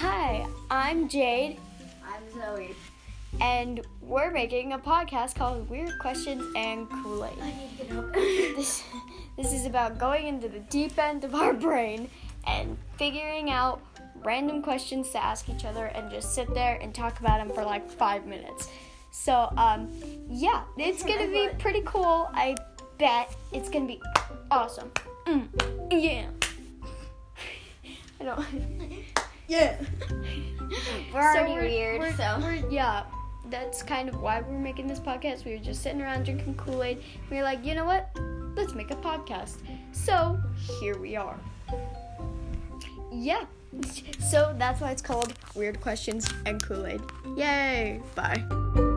Hi, I'm Jade. I'm Zoe. And we're making a podcast called Weird Questions and Kool-Aid. I need to get up. This is about going into the deep end of our brain and figuring out random questions to ask each other and just sit there and talk about them for like 5 minutes. So, yeah, it's going to be pretty cool. I bet it's going to be awesome. Yeah. I don't... Yeah. We're, that's kind of why we're making this podcast. We were just sitting around drinking Kool-Aid. We were like, you know what? Let's make a podcast. So, here we are. Yeah. So, that's why it's called Weird Questions and Kool-Aid. Yay. Bye.